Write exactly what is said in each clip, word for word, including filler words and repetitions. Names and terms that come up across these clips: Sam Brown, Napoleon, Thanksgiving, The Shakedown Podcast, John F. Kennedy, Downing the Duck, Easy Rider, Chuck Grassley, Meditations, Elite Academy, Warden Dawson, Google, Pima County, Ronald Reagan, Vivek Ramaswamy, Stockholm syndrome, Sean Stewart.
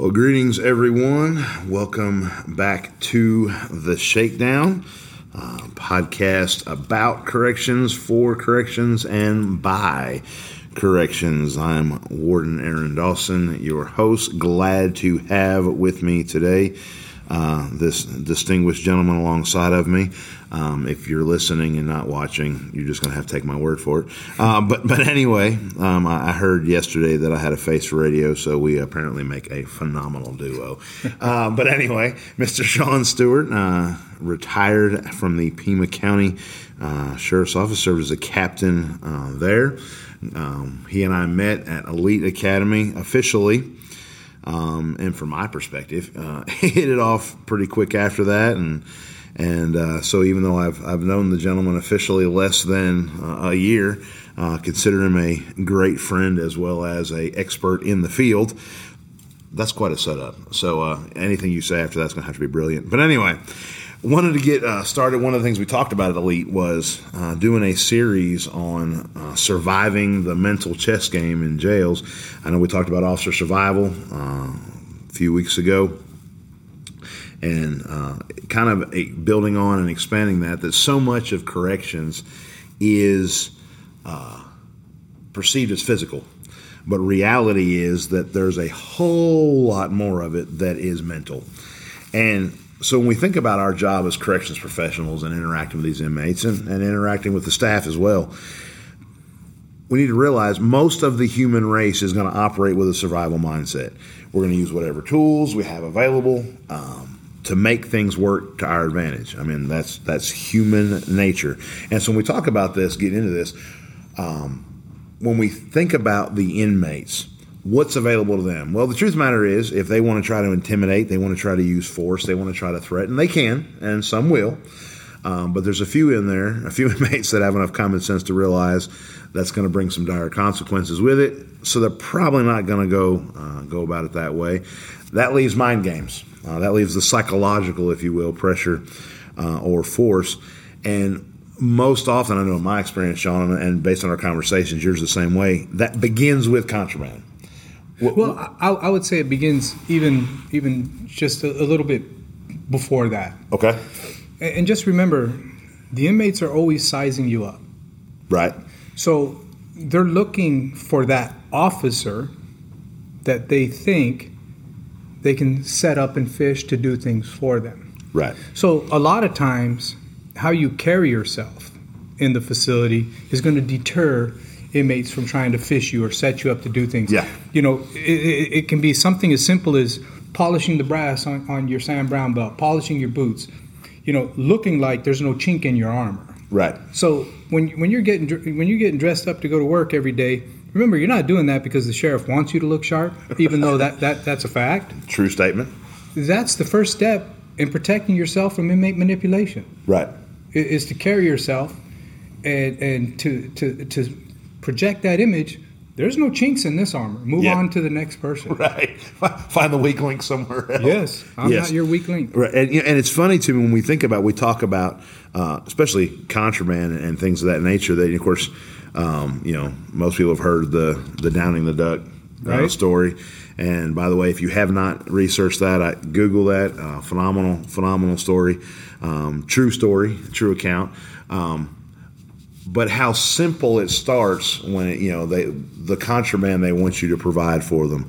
Well, greetings, everyone. Welcome back to The Shakedown uh, podcast about corrections, for corrections, and by corrections. I'm Warden Aaron Dawson, your host. Glad to have with me today uh, this distinguished gentleman alongside of me. Um, if you're listening and not watching, you're just going to have to take my word for it. Uh, but but anyway, um, I, I heard yesterday that I had a face for radio, so we apparently make a phenomenal duo. Uh, but anyway, Mister Sean Stewart, uh, retired from the Pima County uh, Sheriff's Office, served as a captain uh, there. Um, he and I met at Elite Academy officially. Um, and from my perspective, uh, hit it off pretty quick after that. And And uh, so even though I've I've known the gentleman officially less than uh, a year, uh, consider him a great friend as well as a expert in the field. That's quite a setup. So uh, anything you say after that's going to have to be brilliant. But anyway, wanted to get uh, started. One of the things we talked about at Elite was uh, doing a series on uh, surviving the mental chess game in jails. I know we talked about officer survival uh, a few weeks ago. And uh, kind of a, building on and expanding that, that so much of corrections is uh, perceived as physical. But reality is that there's a whole lot more of it that is mental. And so when we think about our job as corrections professionals and interacting with these inmates and, and interacting with the staff as well, we need to realize most of the human race is going to operate with a survival mindset. We're going to use whatever tools we have available um, to make things work to our advantage. I mean, that's that's human nature. And so when we talk about this, get into this, um, when we think about the inmates, what's available to them? Well, the truth of the matter is, if they want to try to intimidate, they want to try to use force, they want to try to threaten, they can, and some will. Um, but there's a few in there, a few inmates that have enough common sense to realize that's going to bring some dire consequences with it. So they're probably not going to go uh, go about it that way. That leaves mind games. Uh, that leaves the psychological, if you will, pressure uh, or force. And most often, I know in my experience, Sean, and based on our conversations, yours the same way, that begins with contraband. Well, well I, I would say it begins even even just a, a little bit before that. Okay. And just remember, the inmates are always sizing you up. Right. So they're looking for that officer that they think they can set up and fish to do things for them. Right. So a lot of times, how you carry yourself in the facility is going to deter inmates from trying to fish you or set you up to do things. Yeah. You know, it, it, it can be something as simple as polishing the brass on, on your Sam Brown belt, polishing your boots, you know, looking like there's no chink in your armor. Right. So when when you're getting when you're getting dressed up to go to work every day, remember you're not doing that because the sheriff wants you to look sharp, even though that, that that's a fact. True statement. That's the first step in protecting yourself from inmate manipulation. Right. Is to carry yourself and and to to to project that image. There's no chinks in this armor. Move yeah. on to the next person. Right. Find the weak link somewhere else. Yes. I'm yes. not your weak link. Right. And, and it's funny to me when we think about, we talk about, uh, especially contraband and things of that nature, that, of course, um, you know, most people have heard the, the Downing the Duck right. uh, story. And by the way, if you have not researched that, I, Google that. Uh, phenomenal, phenomenal story. Um, true story, true account. Um But how simple it starts when it, you know they, the contraband they want you to provide for them.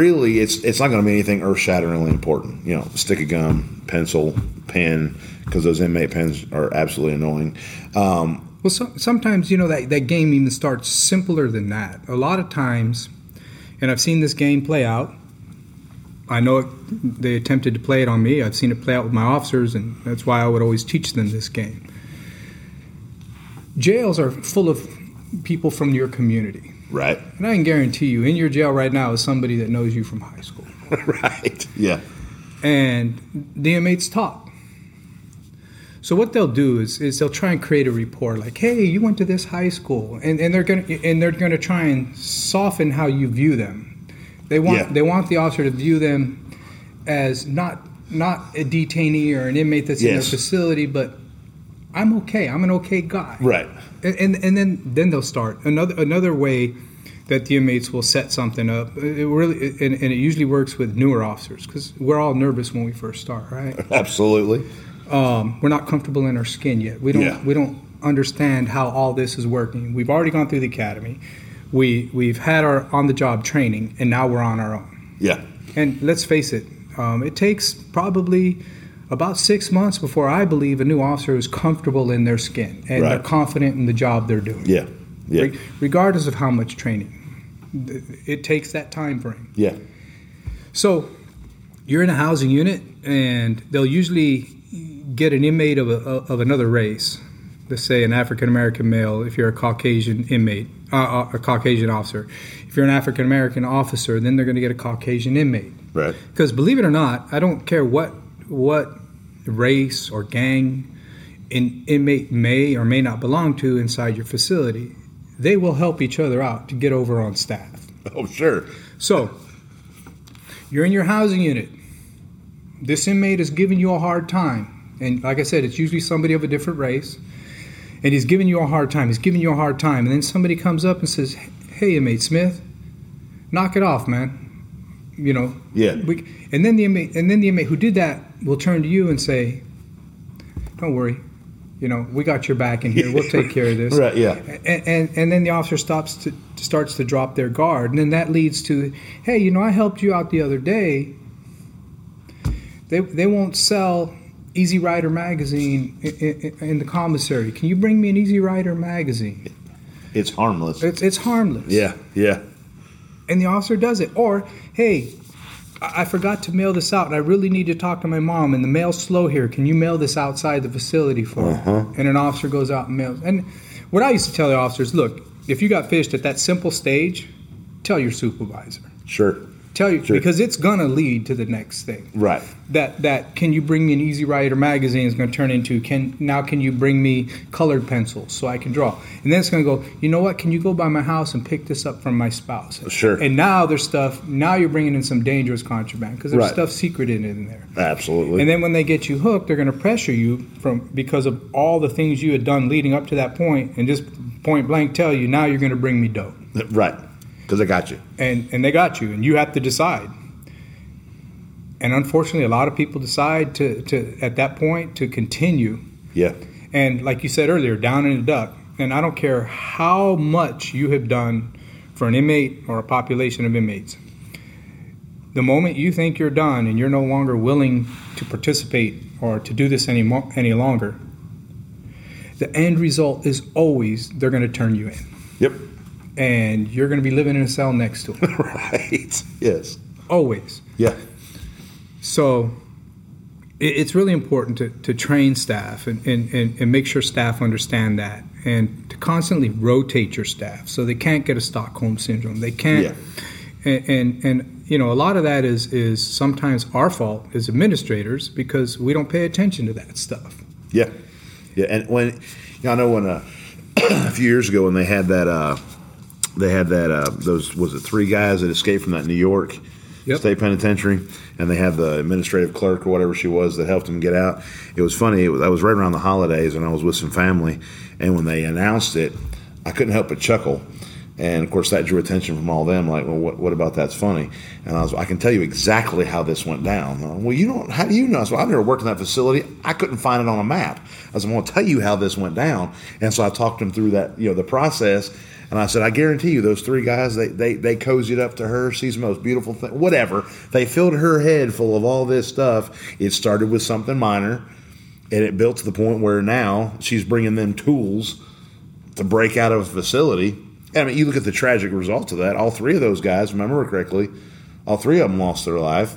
Really, it's it's not going to be anything earth-shatteringly important. You know, stick of gum, pencil, pen, because those inmate pens are absolutely annoying. Um, well, so, sometimes you know that that game even starts simpler than that. A lot of times, and I've seen this game play out. I know it, they attempted to play it on me. I've seen it play out with my officers, and that's why I would always teach them this game. Jails are full of people from your community. Right. And I can guarantee you, in your jail right now is somebody that knows you from high school. Right. Yeah. And the inmates talk. So what they'll do is, is they'll try and create a rapport, like, hey, you went to this high school. And, and they're gonna and they're gonna try and soften how you view them. They want yeah. they want the officer to view them as not not a detainee or an inmate that's yes. in their facility, but I'm okay. I'm an okay guy. Right. And, and and then then they'll start. Another another way that the inmates will set something up. It really, and, and it usually works with newer officers because we're all nervous when we first start, right? Absolutely. Um, we're not comfortable in our skin yet. We don't. Yeah. We don't understand how all this is working. We've already gone through the academy. We we've had our on-the-job training, and now we're on our own. Yeah. And let's face it, um, it takes probably about six months before I believe a new officer is comfortable in their skin and right. they're confident in the job they're doing. Yeah. Yeah. Re- regardless of how much training. It takes that time frame. Yeah. So you're in a housing unit, and they'll usually get an inmate of a, of another race. Let's say an African American male. If you're a Caucasian inmate, uh, a Caucasian officer. If you're an African American officer, then they're going to get a Caucasian inmate. Right. Because believe it or not, I don't care what what race or gang an inmate may or may not belong to inside your facility. They will help each other out to get over on staff. Oh, sure. So, you're in your housing unit. This inmate is giving you a hard time. And like I said, it's usually somebody of a different race. And he's giving you a hard time. He's giving you a hard time. And then somebody comes up and says, hey, inmate Smith, knock it off, man. You know? Yeah. We, and, then the inmate, and then the inmate who did that will turn to you and say, don't worry. You know, we got your back in here. We'll take care of this. Right, yeah. And, and and then the officer stops to starts to drop their guard. And then that leads to, hey, you know, I helped you out the other day. They they won't sell Easy Rider magazine in, in, in the commissary. Can you bring me an Easy Rider magazine? It's harmless. It's, it's harmless. Yeah, yeah. And the officer does it. Or, hey, I forgot to mail this out, and I really need to talk to my mom, and the mail's slow here. Can you mail this outside the facility for me? Uh-huh. And an officer goes out and mails. And what I used to tell the officers, look, if you got fished at that simple stage, tell your supervisor. Sure. Tell you, sure. Because it's going to lead to the next thing. Right. That, that can you bring me an Easy Rider magazine is going to turn into, can now can you bring me colored pencils so I can draw? And then it's going to go, you know what, can you go by my house and pick this up from my spouse? Sure. And now there's stuff, now you're bringing in some dangerous contraband because there's right. stuff secreted in there. Absolutely. And then when they get you hooked, they're going to pressure you from because of all the things you had done leading up to that point and just point blank tell you, now you're going to bring me dope. Right. Because they got you. And and they got you, and you have to decide. And unfortunately, a lot of people decide to, to at that point, to continue. Yeah. And like you said earlier, down in the duck. And I don't care how much you have done for an inmate or a population of inmates. The moment you think you're done and you're no longer willing to participate or to do this any, mo- any longer, the end result is always they're going to turn you in. Yep. And you're going to be living in a cell next to it. Right. Yes. Always. Yeah. So it's really important to, to train staff and, and, and make sure staff understand that and to constantly rotate your staff so they can't get a Stockholm syndrome. They can't. Yeah. And, and, and, you know, a lot of that is, is sometimes our fault as administrators because we don't pay attention to that stuff. Yeah. Yeah. And when, you know, I know when uh, a few years ago when they had that uh, – They had that, uh, those, was it three guys that escaped from that New York yep. State Penitentiary? And they had the administrative clerk or whatever she was that helped them get out. It was funny. It was, I was right around the holidays and I was with some family. And when they announced it, I couldn't help but chuckle. And, of course, that drew attention from all them, like, well, what, what about that's funny? And I was, I can tell you exactly how this went down. Like, well, you don't, how do you know? I said, well, I've never worked in that facility. I couldn't find it on a map. I said, I'm going to tell you how this went down. And so I talked them through that, you know, the process. And I said, I guarantee you those three guys, they they, they cozied up to her. She's the most beautiful thing, whatever. They filled her head full of all this stuff. It started with something minor, and it built to the point where now she's bringing them tools to break out of a facility. I mean, you look at the tragic result of that. All three of those guys, if I remember correctly, all three of them lost their life.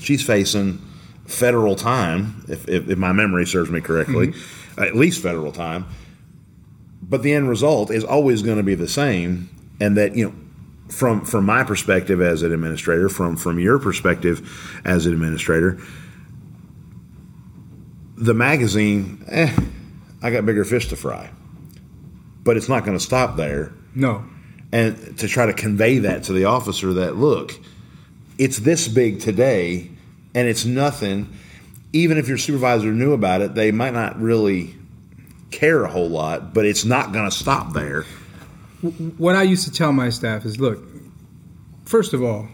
She's facing federal time, if, if, if my memory serves me correctly, mm-hmm. at least federal time. But the end result is always going to be the same. And that, you know, from from my perspective as an administrator, from from your perspective as an administrator, the magazine, eh, I got bigger fish to fry. But it's not going to stop there. No. And to try to convey that to the officer that, look, it's this big today and it's nothing. Even if your supervisor knew about it, they might not really care a whole lot, but it's not going to stop there. what I used to tell my staff is, look, first of all,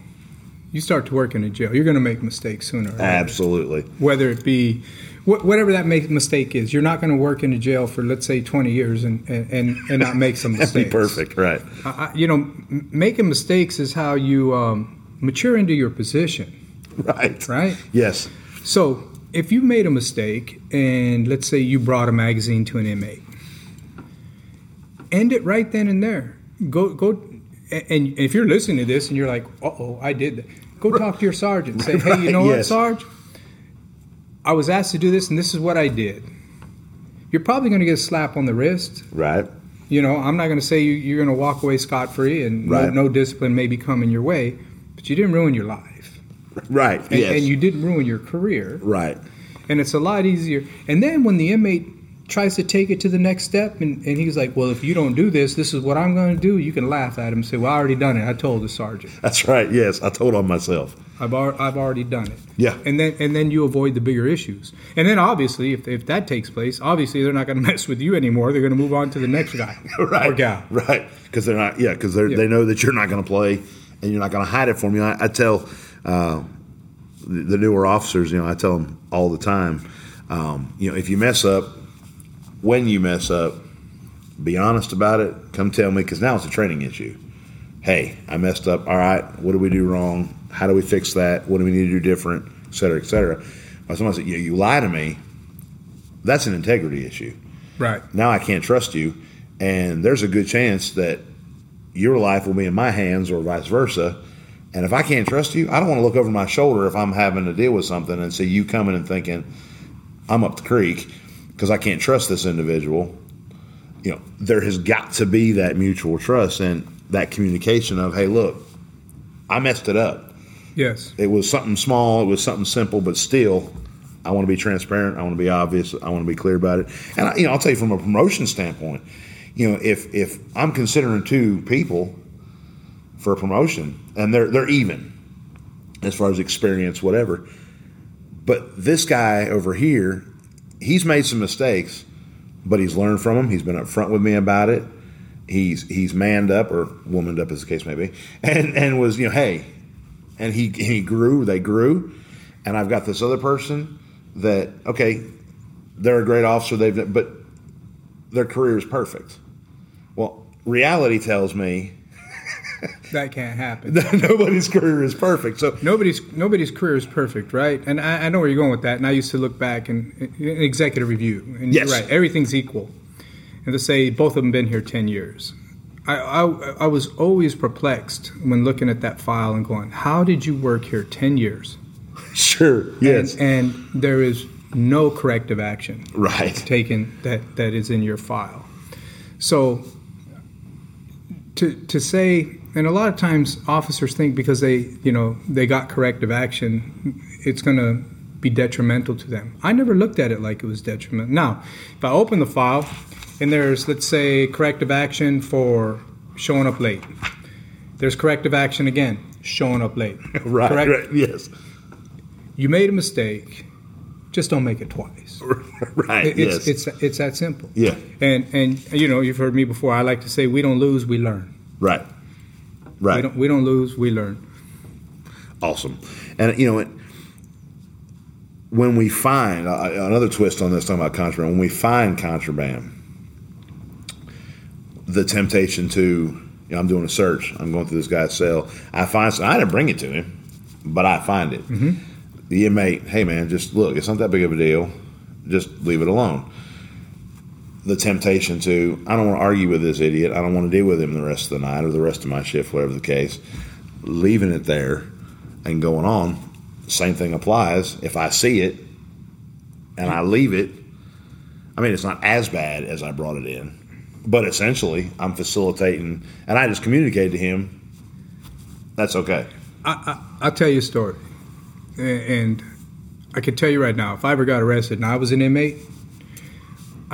you start to work in a jail, you're going to make mistakes sooner or later. Absolutely. Whether it be wh- whatever that make- mistake is, you're not going to work in a jail for, let's say, twenty years and and, and not make some mistakes. That'd be perfect, right? I, you know, m- making mistakes is how you um, mature into your position. Right. Right? Yes. So if you made a mistake and let's say you brought a magazine to an inmate, end it right then and there. Go go. And if you're listening to this and you're like, uh-oh, I did that, go talk to your sergeant. Say, hey, you know yes. what, Sarge? I was asked to do this, and this is what I did. You're probably going to get a slap on the wrist. Right. You know, I'm not going to say you, you're going to walk away scot-free, and right. no, no discipline may be coming your way, but you didn't ruin your life. Right, and, yes. and you didn't ruin your career. Right. And it's a lot easier. And then when the inmate tries to take it to the next step, and, and he's like, well, if you don't do this, this is what I'm going to do, you can laugh at him and say, well, I already done it. I told the sergeant. That's right, yes. I told on myself. I've ar- I've already done it. Yeah. And then and then you avoid the bigger issues. And then obviously, if if that takes place, obviously they're not going to mess with you anymore. They're going to move on to the next guy right. or gal. Right, because they're not, yeah, because yeah. they know that you're not going to play and you're not going to hide it from you. I, I tell uh, the, the newer officers, you know, I tell them all the time, um, you know, if you mess up, when you mess up, be honest about it. Come tell me, because now it's a training issue. Hey, I messed up. All right, what did we do wrong? How do we fix that? What do we need to do different? Et cetera, et cetera. When somebody said, yeah, you lie to me, that's an integrity issue. Right. Now I can't trust you, and there's a good chance that your life will be in my hands or vice versa. And if I can't trust you, I don't want to look over my shoulder if I'm having to deal with something and see you coming and thinking, I'm up the creek, because I can't trust this individual. You know, there has got to be that mutual trust and that communication of, hey, look, I messed it up. Yes. It was something small. It was something simple, but still, I want to be transparent. I want to be obvious. I want to be clear about it. And, I, you know, I'll tell you from a promotion standpoint, you know, if if I'm considering two people for a promotion and they're they're even as far as experience, whatever, but this guy over here, he's made some mistakes, but he's learned from them. He's been upfront with me about it. He's he's manned up or womaned up, as the case may be, and and was, you know, hey, and he he grew. They grew, and I've got this other person that, okay, they're a great officer. They've but their career is perfect. Well, reality tells me that can't happen. Nobody's career is perfect. So nobody's nobody's career is perfect, right? And I, I know where you're going with that. And I used to look back and an executive review, and yes. you're right, everything's equal. And to say both of them been here ten years, I, I I was always perplexed when looking at that file and going, how did you work here ten years? Sure. Yes. And, and there is no corrective action right taken that that is in your file. So to to say. And a lot of times officers think because they, you know, they got corrective action, it's going to be detrimental to them. I never looked at it like it was detrimental. Now, if I open the file and there's, let's say, corrective action for showing up late. There's corrective action again, showing up late. Right, correct? Right, yes. You made a mistake. Just don't make it twice. Right, it's, yes. It's, it's, it's that simple. Yeah. And, and, you know, you've heard me before. I like to say we don't lose, we learn. Right. Right. We don't, we don't lose, we learn. Awesome. And, you know, it, when we find, uh, another twist on this, talking about contraband, when we find contraband, the temptation to, you know, I'm doing a search, I'm going through this guy's cell, I find something, I didn't bring it to him, but I find it. Mm-hmm. The inmate, hey, man, just look, it's not that big of a deal, just leave it alone. The temptation to, I don't want to argue with this idiot. I don't want to deal with him the rest of the night or the rest of my shift, whatever the case. Leaving it there and going on, same thing applies. If I see it and I leave it, I mean, it's not as bad as I brought it in. But essentially, I'm facilitating, and I just communicated to him, that's okay. I, I, I'll tell you a story. And I can tell you right now, if I ever got arrested and I was an inmate,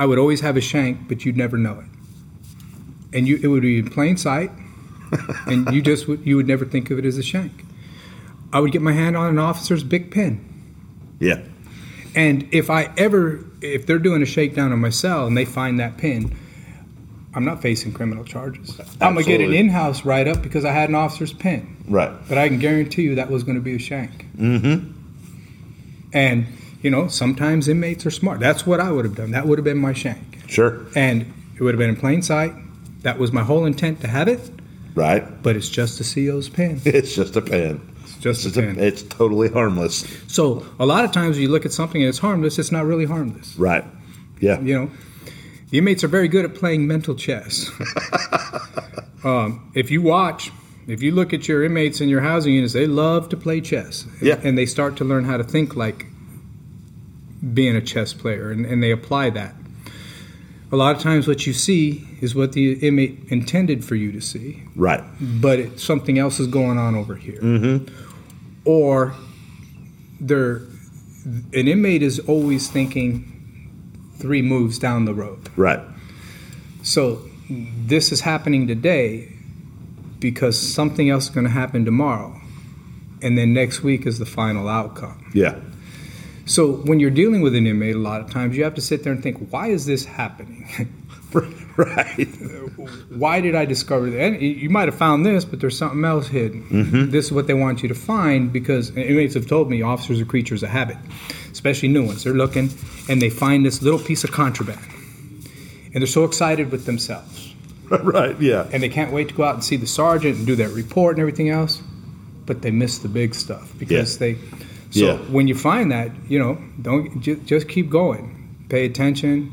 I would always have a shank, but you'd never know it, and you, it would be in plain sight, and you just would, you would never think of it as a shank. I would get my hand on an officer's big pen. Yeah. And if I ever, if they're doing a shakedown on my cell and they find that pen, I'm not facing criminal charges. Absolutely. I'm going to get an in-house write-up because I had an officer's pen. Right. But I can guarantee you that was going to be a shank. Mm-hmm. And, you know, sometimes inmates are smart. That's what I would have done. That would have been my shank. Sure. And it would have been in plain sight. That was my whole intent to have it. Right. But it's just a C O's pen. It's just a pen. It's just it's a pen. A, it's totally harmless. So a lot of times you look at something and it's harmless, it's not really harmless. Right. Yeah. You know, the inmates are very good at playing mental chess. um, if you watch, if you look at your inmates in your housing units, they love to play chess. Yeah. And they start to learn how to think like being a chess player, and, and they apply that. A lot of times what you see is what the inmate intended for you to see. Right. But it, something else is going on over here. Mm-hmm. Or they're, an inmate is always thinking three moves down the road. Right. So this is happening today because something else is going to happen tomorrow. And then next week is the final outcome. Yeah. So when you're dealing with an inmate, a lot of times you have to sit there and think, why is this happening? Right. Why did I discover that? You might have found this, but there's something else hidden. Mm-hmm. This is what they want you to find because inmates have told me officers are creatures of habit, especially new ones. They're looking, and they find this little piece of contraband, and they're so excited with themselves. Right, yeah. And they can't wait to go out and see the sergeant and do their report and everything else, but they miss the big stuff because yeah. they... So yeah. when you find that, you know, don't ju- just keep going. Pay attention,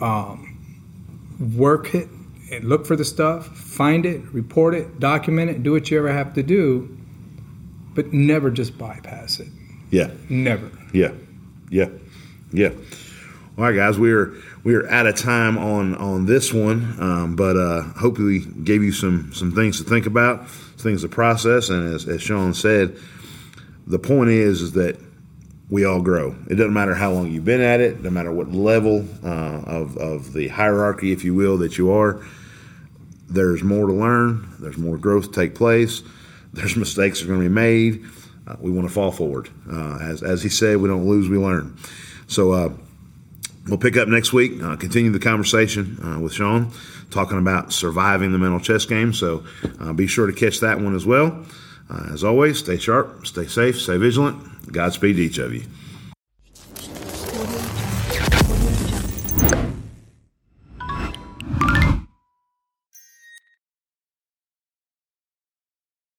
um, work it, and look for the stuff, find it, report it, document it, do what you ever have to do, but never just bypass it. Yeah. Never. Yeah. Yeah. Yeah. All right, guys, we're we're out of time on, on this one, um, but uh, hopefully we gave you some some things to think about, things to process, and as, as Sean said, the point is, is that we all grow. It doesn't matter how long you've been at it, no matter what level uh, of, of the hierarchy, if you will, that you are. There's more to learn. There's more growth to take place. There's mistakes that are going to be made. Uh, we want to fall forward. Uh, as, as he said, we don't lose, we learn. So uh, we'll pick up next week, uh, continue the conversation uh, with Sean, talking about surviving the mental chess game. So uh, be sure to catch that one as well. Uh, as always, stay sharp, stay safe, stay vigilant. Godspeed to each of you.